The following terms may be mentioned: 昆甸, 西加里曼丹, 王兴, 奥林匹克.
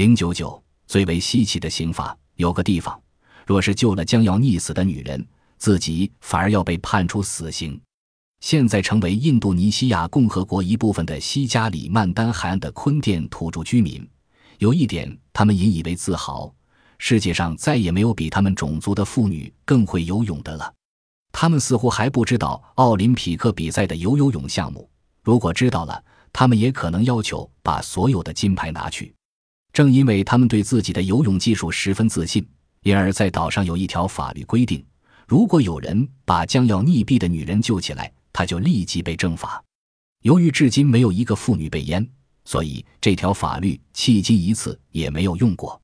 099最为稀奇的刑罚，有个地方，若是救了将要溺死的女人，自己反而要被判处死刑。现在成为印度尼西亚共和国一部分的西加里曼丹海岸的昆甸土著居民，有一点他们引以为自豪，世界上再也没有比他们种族的妇女更会游泳的了。他们似乎还不知道奥林匹克比赛的游泳项目，如果知道了，他们也可能要求把所有的金牌拿去。正因为他们对自己的游泳技术十分自信，因而在岛上有一条法律规定，如果有人把将要溺毙的女人救起来，他就立即被正法。由于至今没有一个妇女被淹，所以这条法律迄今一次也没有用过。